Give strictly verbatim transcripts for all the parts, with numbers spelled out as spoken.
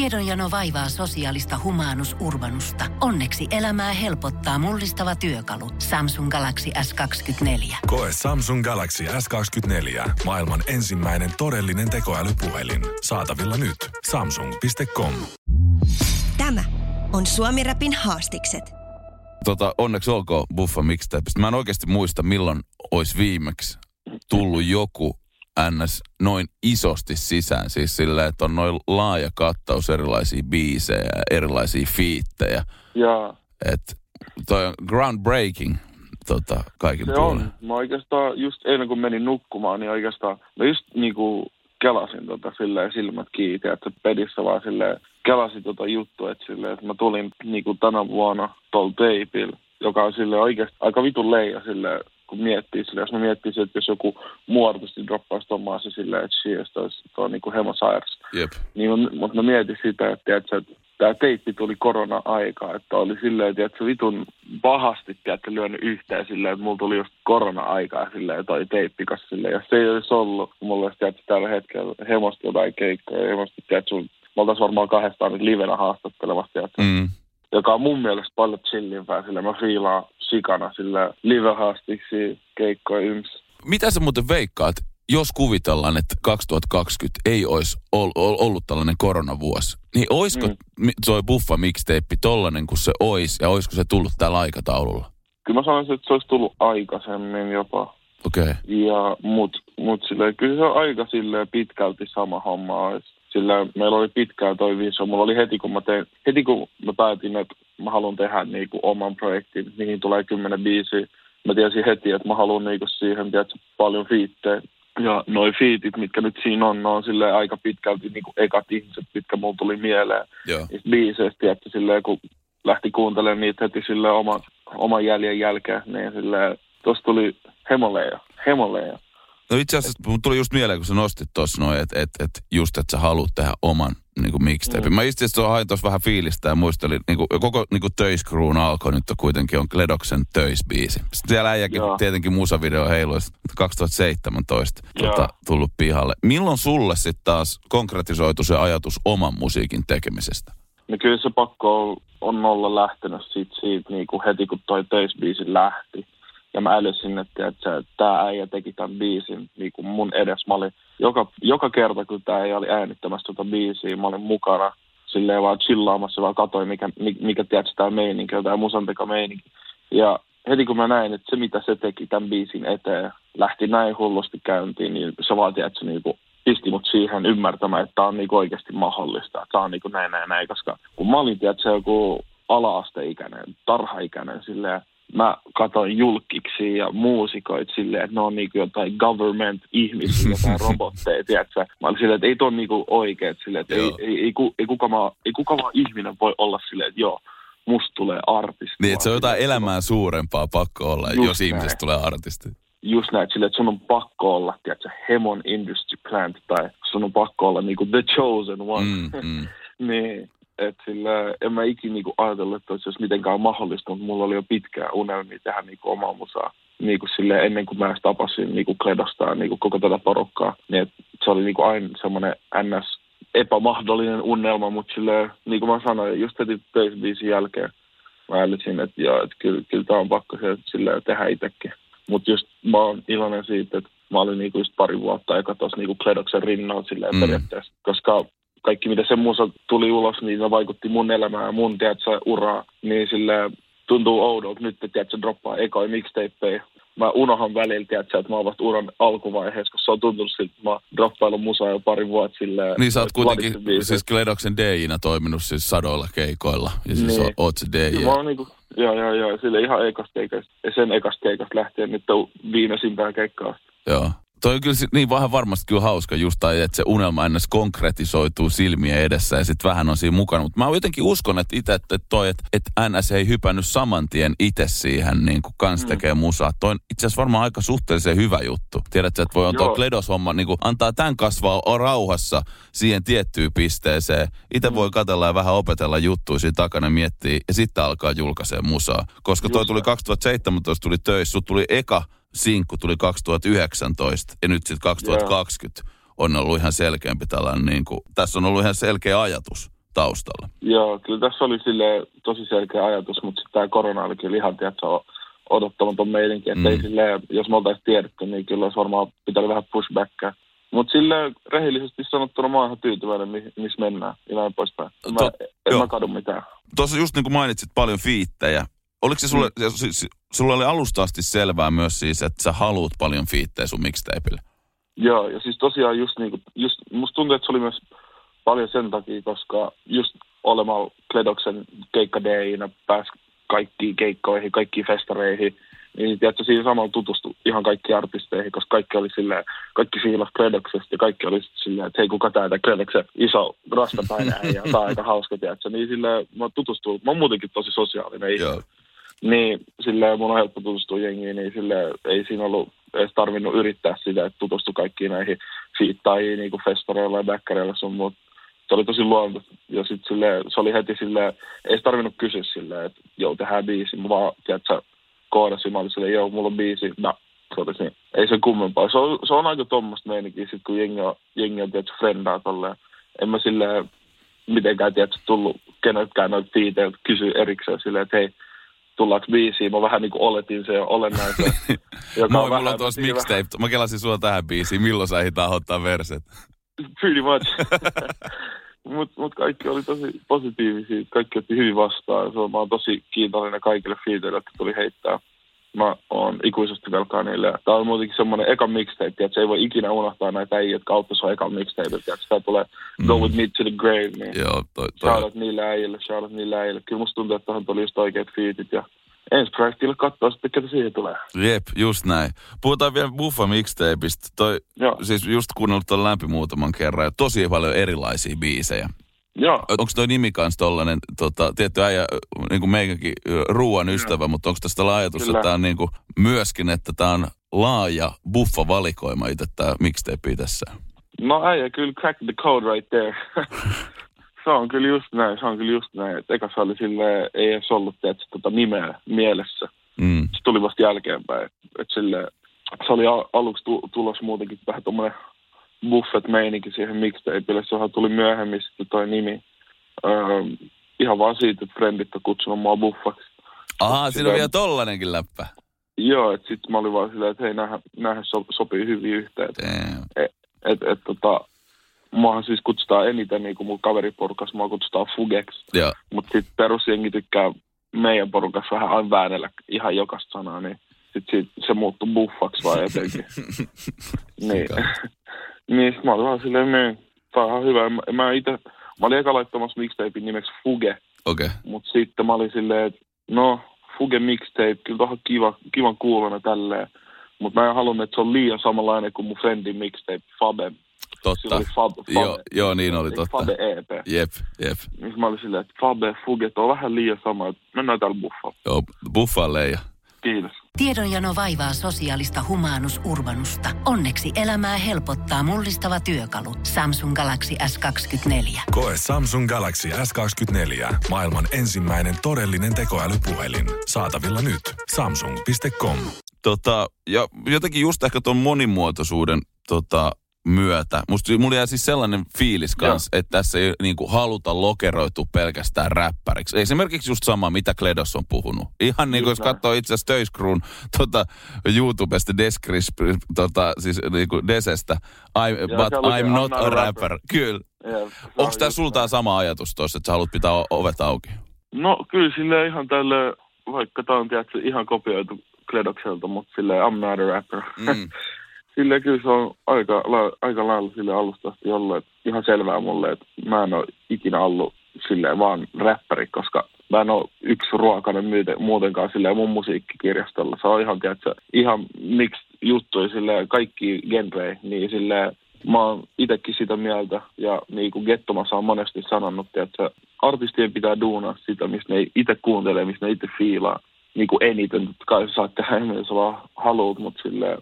Tiedonjano vaivaa sosiaalista Humanus Urbanusta. Onneksi elämää helpottaa mullistava työkalu. Samsung Galaxy S kaksikymmentäneljä. Koe Samsung Galaxy S kaksikymmentäneljä. Maailman ensimmäinen todellinen tekoälypuhelin. Saatavilla nyt. samsung piste com. Tämä on Suomi Rapin haastikset. Tota, onneksi olkoon Buffa mixtapeista. Mä en oikeasti muista, milloin olisi viimeksi tullut joku ns. Noin isosti sisään. Siis sillä, että on noin laaja kattaus erilaisia biisejä ja erilaisia fiittejä. Jaa. Että toi on groundbreaking tota, kaikin puolin. Se on. Mä oikeastaan just eilen kun menin nukkumaan, niin oikeastaan mä just niinku kelasin tota silleen silmät kiinni, että pedissä vaan silleen kelasin tota juttua, että silleen, että mä tulin niinku tänä vuonna tol teipillä, joka on silleen oikeasti aika vitun leija silleen, kun miettii silleen, jos mä miettisin, että jos joku muu artisti droppaisi tuon maassa silleen, että shees, toi on niinku hema sairas. Jep. Niin, mutta mä mietin sitä, että tiiätkö, että tää teippi tuli korona-aikaan, että oli silleen, tiiätkö, vitun pahasti, tiiätkö, lyönyt yhteen silleen, että mulla tuli just korona-aikaa silleen, toi teippikas silleen, jos se ei olisi ollut, kun mulla olisi, tiiätkö, tällä hetkellä hemosti jotain keikkoja, hemosti, tiiätkö, sun, me oltaisiin varmaan kahdestaan nyt livenä haastattelemassa, tiiätkö, mm. joka on mun mielestä paljon chillinpää, sillä mä fiilaan sikana, sillä livehaastiksi keikkoja yms. Mitä sä muuten veikkaat, jos kuvitellaan, että kaksituhattakaksikymmentä ei olisi ollut tällainen koronavuosi, niin olisiko mm. toi Buffa mixtape tollainen kuin se olisi, ja olisiko se tullut täällä aikataululla? Kyllä mä sanoisin, että se olisi tullut aikaisemmin jopa. Okei. Okay. Ja mut, mut silleen, kyllä se on aika silleen pitkälti sama homma olisi. Sillä meillä oli pitkään toi visio. Mulla oli heti kun mä, tein, heti, kun mä päätin, että mä haluan tehdä niinku oman projektin, niin tulee kymmenen biisiä. Mä tiesin heti, että mä haluan niinku siihen tiedätkö, paljon fiittejä. Ja noi fiitit, mitkä nyt siinä on, ne on silleen aika pitkälti niinku ekat ihmiset, mitkä mulla tuli mieleen. Yeah. Biiseistä, tiedätkö, silleen, kun lähti kuuntelemaan niitä heti silleen oman, oman jäljen jälkeen, niin silleen, tossa tuli hemoleja, hemoleja. No itse asiassa mun tuli just mieleen, kun sä nostit tossa noin, että et, et just, että sä haluat tehdä oman niinku mixtape. Mm. Mä itse asiassa hain tossa vähän fiilistä ja muistelin, niinku, koko niinku töiskruun alkoi nyt on kuitenkin on Kledoksen töisbiisi. Siellä äijäkin tietenkin musavideo heiluisi kaksituhattaseitsemäntoista tota, tullut pihalle. Milloin sulle sitten taas konkretisoitu se ajatus oman musiikin tekemisestä? No kyllä se pakko on olla lähtenyt sit siitä niinku heti, kun toi töisbiisi lähti. Ja mä älysin, että, että tämä äijä teki tämän biisin niin kuin mun edes. Mä olin, joka, joka kerta, kun tämä äijä oli äänittämässä tuota biisiä, mä olin mukana silleen vaan chillaamassa, vaan katsoin, mikä, mikä tiedätkö, tämä meininki, tämä musanteka-meininki. Ja heti kun mä näin, että se mitä se teki tämän biisin eteen, lähti näin hullusti käyntiin, niin se vaan tiedätkö, niin kuin pisti mut siihen ymmärtämään, että tämä on niin kuin oikeasti mahdollista, että tämä on niin kuin näin, näin, näin. Koska kun mä olin, tiedätkö, joku ala-asteikäinen, tarhaikäinen silleen, mä katsoin julkiksi ja muusikoit silleen, että ne on niinku jotain government-ihmisiä, jotain robotteja, tiedätkö? Mä olin silleen, että ei toi niinku oikeet silleen, että ei, ei, ei, ei kuka vaan kuka ihminen voi olla silleen, että joo, musta tulee artisti. Niin, että se on jotain elämää suurempaa pakko olla, just jos näin. Ihmisestä tulee artisti. Just näin, silleen, että sun on pakko olla, tiedätkö, Hemon Industry Plant tai sun on pakko olla niinku The Chosen One. Mm, mm. Niin. Että sillä en mä ikinä niinku ajatellut, että olisi mitenkään mahdollista, mutta mulla oli jo pitkää unelmia tehdä niinku omaa musaa. Niinku sillä ennen kuin mä edes tapasin niinku Kledosta niinku koko tätä porukkaa. Niin se oli niinku aina semmoinen ns. Epämahdollinen unelma, mutta sillä niin kuin mä sanoin, just heti töisbiisin jälkeen mä älysin, että joo, että kyllä, kyllä tää on pakko sillä tehdä itsekin. Mutta just mä oon iloinen siitä, että mä olin niinku just pari vuotta eka tuossa niinku Kledoksen rinnalla sillä mm. periaatteessa, koska kaikki, mitä se musa tuli ulos, niin se vaikutti mun elämään ja mun, tiedätkö, uraa. Niin sillä tuntuu oudolta nyt, että tiedätkö, droppaa ekoi mixtapeja. Mä unohan välillä, tiedätkö, että mä oon vasta uran alkuvaiheessa, koska se on tuntunut siltä, että mä oon droppaillut musaa jo pari vuotta silleen. Niin sä oot kuitenkin siis Kledoksen D J:nä toiminut siis sadoilla keikoilla. Ja siis niin. Oot se D J. Mä oon niinku, joo, joo, joo. Silleen ihan ekasta keikasta. Ja sen ekasta keikasta lähtien nyt viimeisimpään keikkaan. Joo. Toi on kyllä niin vähän varmasti kyllä hauska just tai, että se unelma ennäs konkretisoituu silmien edessä ja sitten vähän on siinä mukana. Mutta mä jotenkin uskon, että itse toi, että, että N S ei hypännyt saman tien itse siihen niin kuin kans tekee musaa. Toi on itse asiassa varmaan aika suhteellisen hyvä juttu. Tiedätkö, että voi on tuo Kledos-homma, niin kuin antaa tämän kasvaa rauhassa siihen tiettyyn pisteeseen. Itse voi katsella ja vähän opetella juttuja siinä takana, miettiä ja sitten alkaa julkaiseen musaa. Koska toi tuli kaksituhattaseitsemäntoista, tuli töissä, sut tuli eka sinkku tuli kaksituhattayhdeksäntoista ja nyt sitten kaksituhattakaksikymmentä yeah. on ollut ihan selkeämpi tällainen, niin kuin, tässä on ollut ihan selkeä ajatus taustalla. Joo, kyllä tässä oli sille tosi selkeä ajatus, mutta sitten tämä korona olikin ihan tietysti odottamaton meidänkin. Että mm. ei silleen, jos me oltaisiin tiedetty, niin kyllä olisi varmaan pitänyt vähän pushbackia. Mutta silleen rehellisesti sanottuna mä oon ihan tyytyväinen, missä mennään ja näin poispäin. Mä, to, en jo. Mä kadu mitään. Tuossa just niin kuin mainitsit paljon fiittejä. Oliko se sulle, mm. s- sulle oli alusta asti selvää myös siis, että sä haluut paljon fiittejä sun mixtapeille? Joo, ja siis tosiaan just niin kuin, just, musta tuntuu, että se oli myös paljon sen takia, koska just olemalla Kledoksen keikkadeina pääsi kaikkiin keikkoihin, kaikkiin festareihin, niin tiedätkö, siinä samalla tutustui ihan kaikkiin artisteihin, koska kaikki oli silleen, kaikki fiilas Kledoksesta ja kaikki oli silleen, että hei kuka tää, tää Kledoksen iso rastapäinen ja tää on aika hauska, tiedätkö, niin silleen mä tutustuin, mä oon muutenkin tosi sosiaalinen ihminen, niin silleen mun on helppo tutustua jengiin, niin silleen ei siinä ollut edes tarvinnut yrittää sitä, että tutustu kaikkiin näihin fiittaihin, niin kuin festareilla ja bäkkäreillä sun muuta. Se oli tosi luontaista. Ja sitten silleen, se oli heti silleen, ei se tarvinnut kysyä silleen, että joo, tehdään biisi. Mä vaan, tiedätkö, koodasin, mä olin silleen, joo, mulla on biisi. No, se oli siinä. Ei se kummempaa. Se on, se on aika tommoista meininkiä, sit kun jengi on, jengi on tiedätkö, frendaa tolleen. En mä silleen mitenkään, tiedätkö, tullut kenetkään noita fiiteiltä kysyä erikseen silleen, että hei, tullaanko biisiin? Mä vähän niin kuin oletin se olennaisen. Moi, mulla on tuossa mixtape. Vähän... Mä kelasin sua tähän biisiin. Milloin sä ehditään ottaa verset? Pretty much. Mutta mut kaikki oli tosi positiivisia. Kaikki otti hyvin vastaan. So, mä oon tosi kiitollinen kaikille fiiteille, jotka tuli heittää. Mä oon ikuisesti velkaa niille. Tää on muutenkin semmoinen eka mixtape, että se ei voi ikinä unohtaa näitä äijä, jotka auttoi sua eka mixtape. Sitä tulee mm. go with me to the grave. Niin joo, toi, toi. Shoutout niille äijille, shoutout niille äijille. Kyllä musta tuntuu, että tuohon tuli just oikeat fiitit ja ensi projektille katsoa sitten, ketä siihen tulee. Jep, just näin. Puhutaan vielä Buffa mixtapeista. Toi, siis just kuunnellut ton lämpi muutaman kerran ja tosi paljon erilaisia biisejä. Joo. Onko toi nimi kanssa tollainen, tota, tietty äijä, niin kuin meikäkin, ruoan ystävä, joo, mutta onko tästä ajatus, että tämä on niin kuin myöskin, että tämä on laaja buffa-valikoima itse tämä mixtape tässä? No äijä, kyllä crack the code right there. Se on kyllä just näin, se on kyllä just näin. Et eka se oli silleen, ei edes ollut tietysti tota nimeä mielessä. Mm. Se tuli vasta jälkeenpäin. Et silleen, se oli al- aluksi tu- tulos muutenkin vähän tommonen buffet-meininki siihen mixtapeille. Sehän tuli myöhemmin sitten toi nimi. Öö, ihan vaan siitä, että frendit on kutsunut mua buffaksi. Ahaa, siinä on vielä tollanenkin läppä. Joo, että sit mä olin vaan silleen, että hei, näähän so- sopii hyvin yhteen. Et, et, et tota... Muahan siis kutsutaan eniten, niin kuin mun kaveriporukas, mua kutsutaan Fugeksi. Mutta sitten perusjengi tykkää meidän porukassa vähän aina väänellä ihan jokaista sanaa, niin sitten sit se muuttui buffaksi vaan jotenkin. niin, niin sit mä olin vaan silleen, niin, tää on ihan hyvä. Mä, mä, ite, mä olin eka laittamassa mixtapein nimeksi Fuge, okay. Mutta sitten mä olin silleen, että no Fuge mixtape, kyllä tohon kiva, kivan kuulona tälleen. Mutta mä en halunnut, että se on liian samanlainen kuin mun friendin mixtape Fabe. Totta. Fab, Fabe. Joo, joo, niin oli totta. Fabe E P. Jep, jep. Niin mä olin silleen, että Fabe, Fuge, on vähän liian sama. Mennään täällä Buffaan. Joo, Buffaan leija. Kiitos. Tiedonjano vaivaa sosiaalista Humanus Urbanusta. Onneksi elämää helpottaa mullistava työkalu. Samsung Galaxy S kaksikymmentäneljä. Koe Samsung Galaxy S kaksikymmentäneljä. Maailman ensimmäinen todellinen tekoälypuhelin. Saatavilla nyt. Samsung piste com. Tota, ja jotenkin just ehkä tuon monimuotoisuuden tota, myötä. Musta, mulla jää siis sellainen fiilis kanssa, että tässä ei niinku haluta lokeroitua pelkästään räppäriksi. Esimerkiksi just sama, mitä Kledos on puhunut. Ihan niin kuin jos katsoo itse asiassa Töiskruun tota, YouTubesta Deskris, tota, siis niinku Desestä, I, but I'm not a rapper. Kyllä. Onko tää sultaan sama ajatus tuossa, että sä haluat pitää ovet auki? No kyllä silleen ihan tälle, vaikka tää on tiedätkö, ihan kopioitu Kledokselta, mutta silleen I'm not a rapper. Mm. Silleen kyllä se on aika, la, aika lailla silleen alusta asti ollut, että ihan selvää mulle, että mä en ole ikinä ollut silleen vaan räppäri, koska mä en ole yksi ruokainen myyte, muutenkaan silleen mun musiikkikirjastolla. Se on ihan, tiedätkö, ihan mixed juttuja silleen kaikki genrejä, niin silleen mä oon itsekin sitä mieltä ja niin kuin Gettomassa on monesti sanonut, että artistien pitää duunaa sitä, missä ne itse kuuntelee, missä ne itse fiilaa. Niin kuin eniten, että kai sä saat tehdä enemmän, jos vaan haluut, mutta silleen,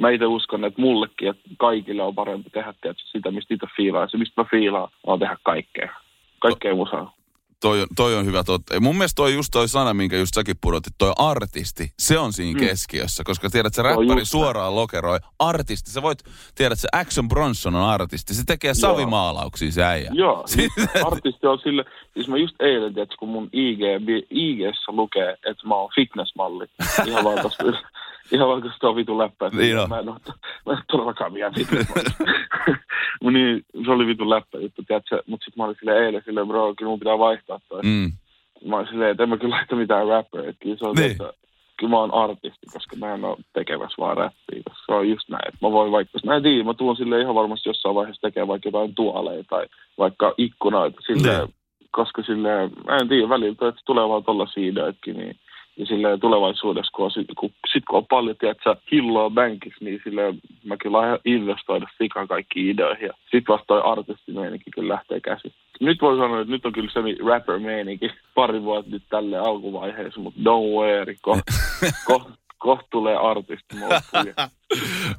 mä itse uskon, että mullekin, että kaikille on parempi tehdä, tehdä sitä, mistä itse fiilaa, ja se, mistä mä fiilaan, on tehdä kaikkea. Kaikkea musaa. Toi on, toi on hyvä totta. Mun mielestä toi just toi sana, minkä just säkin pudotit, toi artisti, se on siinä mm. keskiössä. Koska tiedät, se räppäri suoraan lokeroi. Artisti, sä voit tiedät, se Action Bronson on artisti. Se tekee savimaalauksia se äijä. Joo, artisti on sille. Siis mä just eilen, tiedätkö, kun mun I G:ssä lukee, että mä oon fitnessmalli. Ihan vaan tosta, ihan vaan tosta on vitu läppää. Niin on. Mä en ole todellakaan vielä fitnessmalli. Niin, se oli vitun läppä juttu, tiedätkö? Mut sit mä olin silleen eilen silleen, bro, kyllä mun pitää vaihtaa toi. Mm. Mä olin silleen, että en mä kyllä laita mitään rappeja, että kyllä se on, niin. Että kyllä mä oon artisti, koska mä en oo tekemässä vaan räppiä, koska se on just näin, että mä voin vaikka, mä en tiedä, mä tuun silleen ihan varmasti jossain vaiheessa tekemään vaikka jotain tuoleja tai vaikka ikkunoita, silleen, mm. koska silleen, mä en tiedä väliltä, että tulee vaan tollasia ideoitkin, niin ja silleen tulevaisuudessa, kun on, sit, kun, sit kun on paljon, tiedätkö, hilloa bänkissä, niin silleen mä kyllä aion investoida sikaan kaikkiin ideoihin. Ja sit vasta toi artistimeininki kyllä lähtee käsin. Nyt voi sanoa, että nyt on kyllä semi-rapper-meininki pari vuotta nyt tälleen alkuvaiheessa, mutta don't worry, kohta ko, ko tulee artisti.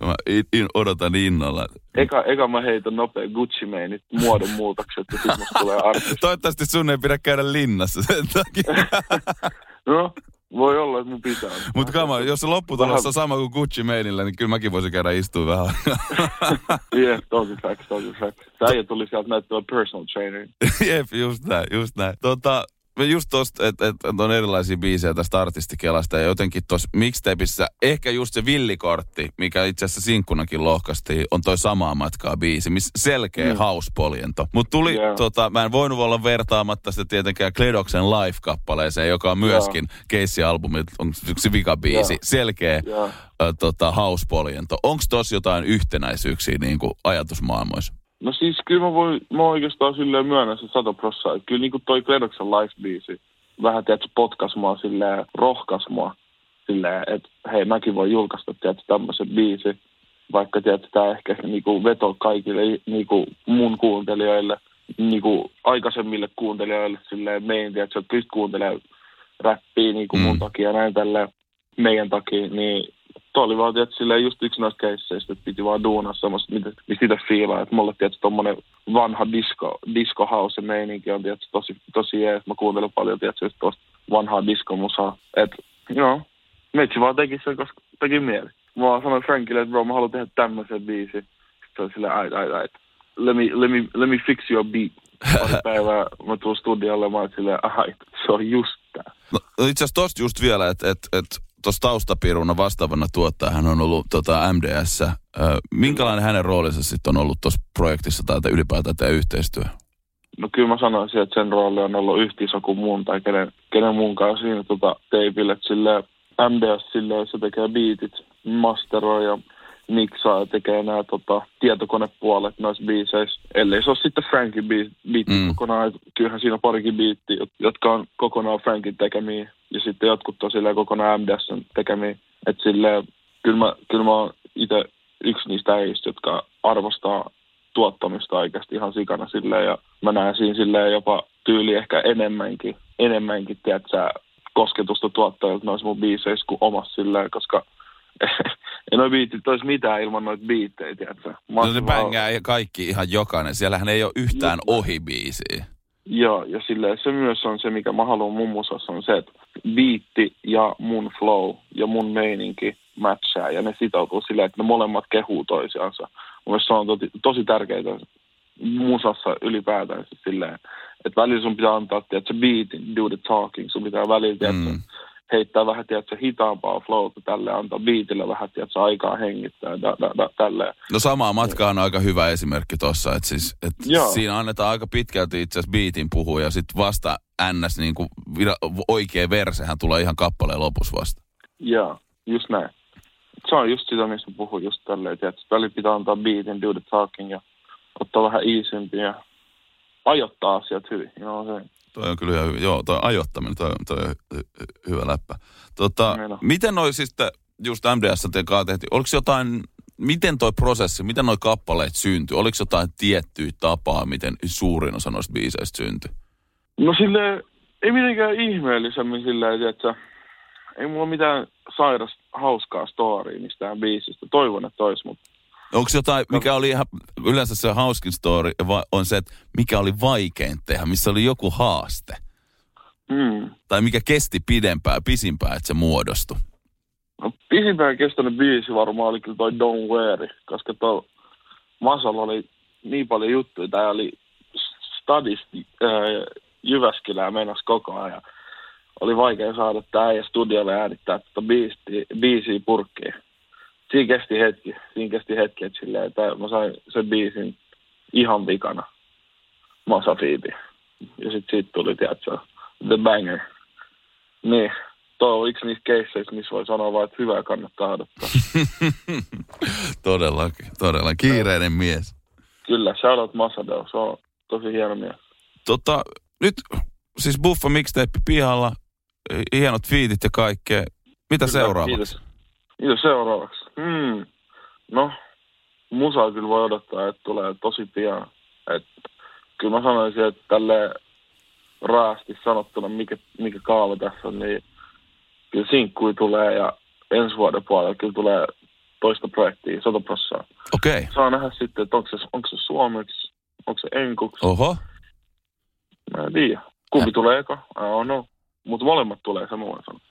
Mä in, odotan innolla. Eka, eka mä heitän nopea Gucci-meinit muodon muutokset, ja sit musta tulee artisti. Toivottavasti sun ei pidä käydä linnassa sen takia. No. Voi olla, että mun pitää. Mutta kama, jos se lopputulossa on sama kuin Gucci-meinillä, niin kyllä mäkin voisin käydä istua vähän. Jep, tosi facts, tosi facts. Tämä tuli sieltä näyttää personal trainer. Jep, just näin, just näin. Tota, just tosta, että et, et on erilaisia biisejä tästä artistikelasta ja jotenkin tuossa mixtapeissa, ehkä just se villikortti, mikä itse asiassa sinkkunakin lohkasti, on toi Samaa matkaa biisi, missä selkeä mm. hauspoljento. Mutta tuli, yeah. tota, mä en voinut olla vertaamatta sitä tietenkään Kledoksen Life-kappaleeseen, joka on myöskin yeah. keissialbumi, on yksi vikabiisi, yeah. selkeä yeah. Ä, tota, hauspoljento. Onko tossa jotain yhtenäisyyksiä niin kuin ajatusmaailmoissa? No siis kyllä mä, voi, mä oikeastaan silleen myönnän se sata prossaa. Kyllä niin kuin toi Kledoksen Life-biisi vähän tiedätkö potkas mua silleen, rohkas mua silleen, että hei mäkin voin julkaista tiedätkö tämmöisen biisi. Vaikka tiedätkö tää ehkä niin kuin veto kaikille niin kuin mun kuuntelijoille, niin kuin aikaisemmille kuuntelijoille silleen meidän tiedätkö, että kyllä kuuntelee räppiä niin kuin mun mm. takia ja näin tälleen meidän takia, niin tuo oli vaan tietysti silleen just yksi noista keisseistä, että piti vaan duunaa semmoista, mistä itse fiilaa. Että mulle tietysti tommonen vanha disco, disco house meininki on tietysti tosi, tosi jees. Mä kuuntelen paljon tietysti just tosta vanhaa diskomusaa. Että joo, no, meitsi vaan teki sen, koska teki mieli. Mä vaan sanoin Frankille, että bro, mä haluan tehdä tämmöisen biisin. Sitten se oli silleen, ait, ait, ait. Let me, let me, let me fix your beat. Pari päivää mä tuun studiolle ja mä oon silleen, ait, se on just tää. No itse asiassa tosta just vielä, että... Et, et... Tuossa taustapiiruna vastaavana tuottajana on ollut tota, M D S. Minkälainen hänen roolinsa sitten on ollut tuossa projektissa tai ylipäätään tämä yhteistyö? No kyllä mä sanoisin, että sen rooli on ollut yhtä iso kuin mun tai kenen, kenen munkaan siinä tota, teipillä. Silleen, M D S silleen, se tekee biitit, Mastero ja Niksa ja tekee nämä tota, tietokonepuolet noissa biiseissä. Ellei se ole sitten Frankin biitti biit, mm. kokonaan. Kyllähän siinä on parikin biittiä, jotka on kokonaan Frankin tekemiä. Ja sitten jotkut on silleen kokonaan M D S:n tekemiä. Että silleen, kyllä mä, kyllä mä oon itse yksi niistä äijistä, jotka arvostaa tuottamista oikeasti ihan sikana silleen. Ja mä näen siinä silleen jopa tyyli ehkä enemmänkin, enemmänkin, tiedätkö, kosketusta tuottajilta noissa mun biiseissä kuin omassa silleen, koska ei noi biitit olisi mitään ilman noita biittejä, tiedätkö. No se bängää kaikki ihan jokainen. Siellähän ei ole yhtään ohi biisiä. Joo, ja silleen se myös on se, mikä mä haluan mun musassa, on se, että biitti ja mun flow ja mun meininki matchaa, ja ne sitoutuu silleen, että ne molemmat kehuu toisiansa. Mun mielestä se on tosi, tosi tärkeää musassa ylipäätään silleen, että välillä sun pitää antaa, tiedätkö, biitin, do the talking, sun pitää välillä, tiedätkö, mm. heittää vähän, tiedätkö, hitaampaa flowta tälleen, antaa biitille vähän, tiedätkö, aikaa hengittää, da, da, da, tälleen. No Samaa matkaa on aika hyvä esimerkki tossa, että siis, et siinä annetaan aika pitkälti itse asiassa biitin puhua, ja sitten vasta ns. Niin kuin oikea versehän tulee ihan kappaleen lopussa vasta. Joo, just näin. Se on just sitä, mistä puhuin just tälleen, tiedätkö, välillä pitää antaa biitin, do the talking, ja ottaa vähän easempi, ja ajoittaa asiat hyvin, joo se. Toi on kyllä hyvä. Joo, toi ajoittaminen, toi, toi on hyvä läppä. Tota, miten noi siis just M D S-tekaa tehtiin, oliko jotain, miten toi prosessi, miten noi kappaleet syntyi? Oliko jotain tiettyä tapaa, miten suurin osa noista biiseistä syntyi? No silleen, ei mitenkään ihmeellisemmin silleen, että ei mulla mitään sairas hauskaa storia mistään biisistä. Toivon, että ois, mutta... Onko jotain, mikä oli ihan, yleensä se hauskin story, on se, että mikä oli vaikein tehdä, missä oli joku haaste? Mm. Tai mikä kesti pidempään, pisimpään, että se muodostui? No, pisimpään kestänyt biisi varmaan oli kyllä toi Don't Worry, koska tuolla Masalla oli niin paljon juttuja. Tämä oli stadisti äh, Jyväskylää mennessä koko ajan. Oli vaikea saada tämä äijä studiolle äänittää tätä biisiä purkkiin. Siinä kesti hetki, siinä kesti hetki, että silleen, että mä sain sen biisin ihan vikana Masa-fiitin. Ja sit siitä tuli, tiedätkö, the banger. Niin, tuo on yksi niistä keisseissä, missä voi sanoa vaan, että hyvää kannattaa odottaa. Todellakin, todella kiireinen no. mies. Kyllä, shoutout Masa-deo, se on tosi hieno mies. Tota, nyt siis Buffa mixtape pihalla, hienot fiitit ja kaikkea. Mitä kyllä, seuraavaksi? Kiitos. Kiitos seuraavaksi. Hmm. No, musaa kyllä voi odottaa, että tulee tosi pian. Et, kyllä mä sanoisin, että tälleen raasti sanottuna, mikä, mikä kaava tässä on, niin kyllä sinkkui tulee ja ensi vuoden puolella kyllä tulee toista projektia, sata prossaa. Okei. Okay. Saa nähdä sitten, että onko se, onko se suomeksi, onko se enkuksi. Oho. Mä en tiedä. Kumpi äh. tulee eka? I don't know. Mutta molemmat tulee, se mä voin sanoa.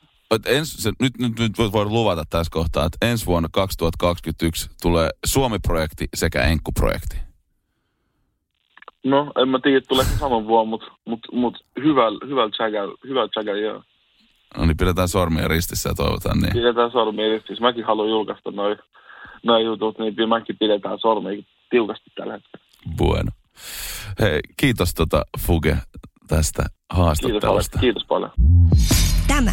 Ens, se, nyt, nyt, nyt voit luvata tässä kohtaa, että ensi vuonna kaksituhattakaksikymmentäyksi tulee Suomi-projekti sekä Enkku-projekti. No, en mä tiedä, tulee se saman vuonna, mutta mut, mut, hyvällä tsäkällä, hyvällä tsäkällä, joo. No niin, pidetään sormia ristissä ja toivotaan niin. Pidetään sormia ristissä. Mäkin haluan julkaista noi, noi jutut, niin mäkin pidetään sormia tiukasti tällä hetkellä. Bueno. Hei, kiitos tota Fuge tästä haastattelusta. Kiitos paljon. Tämä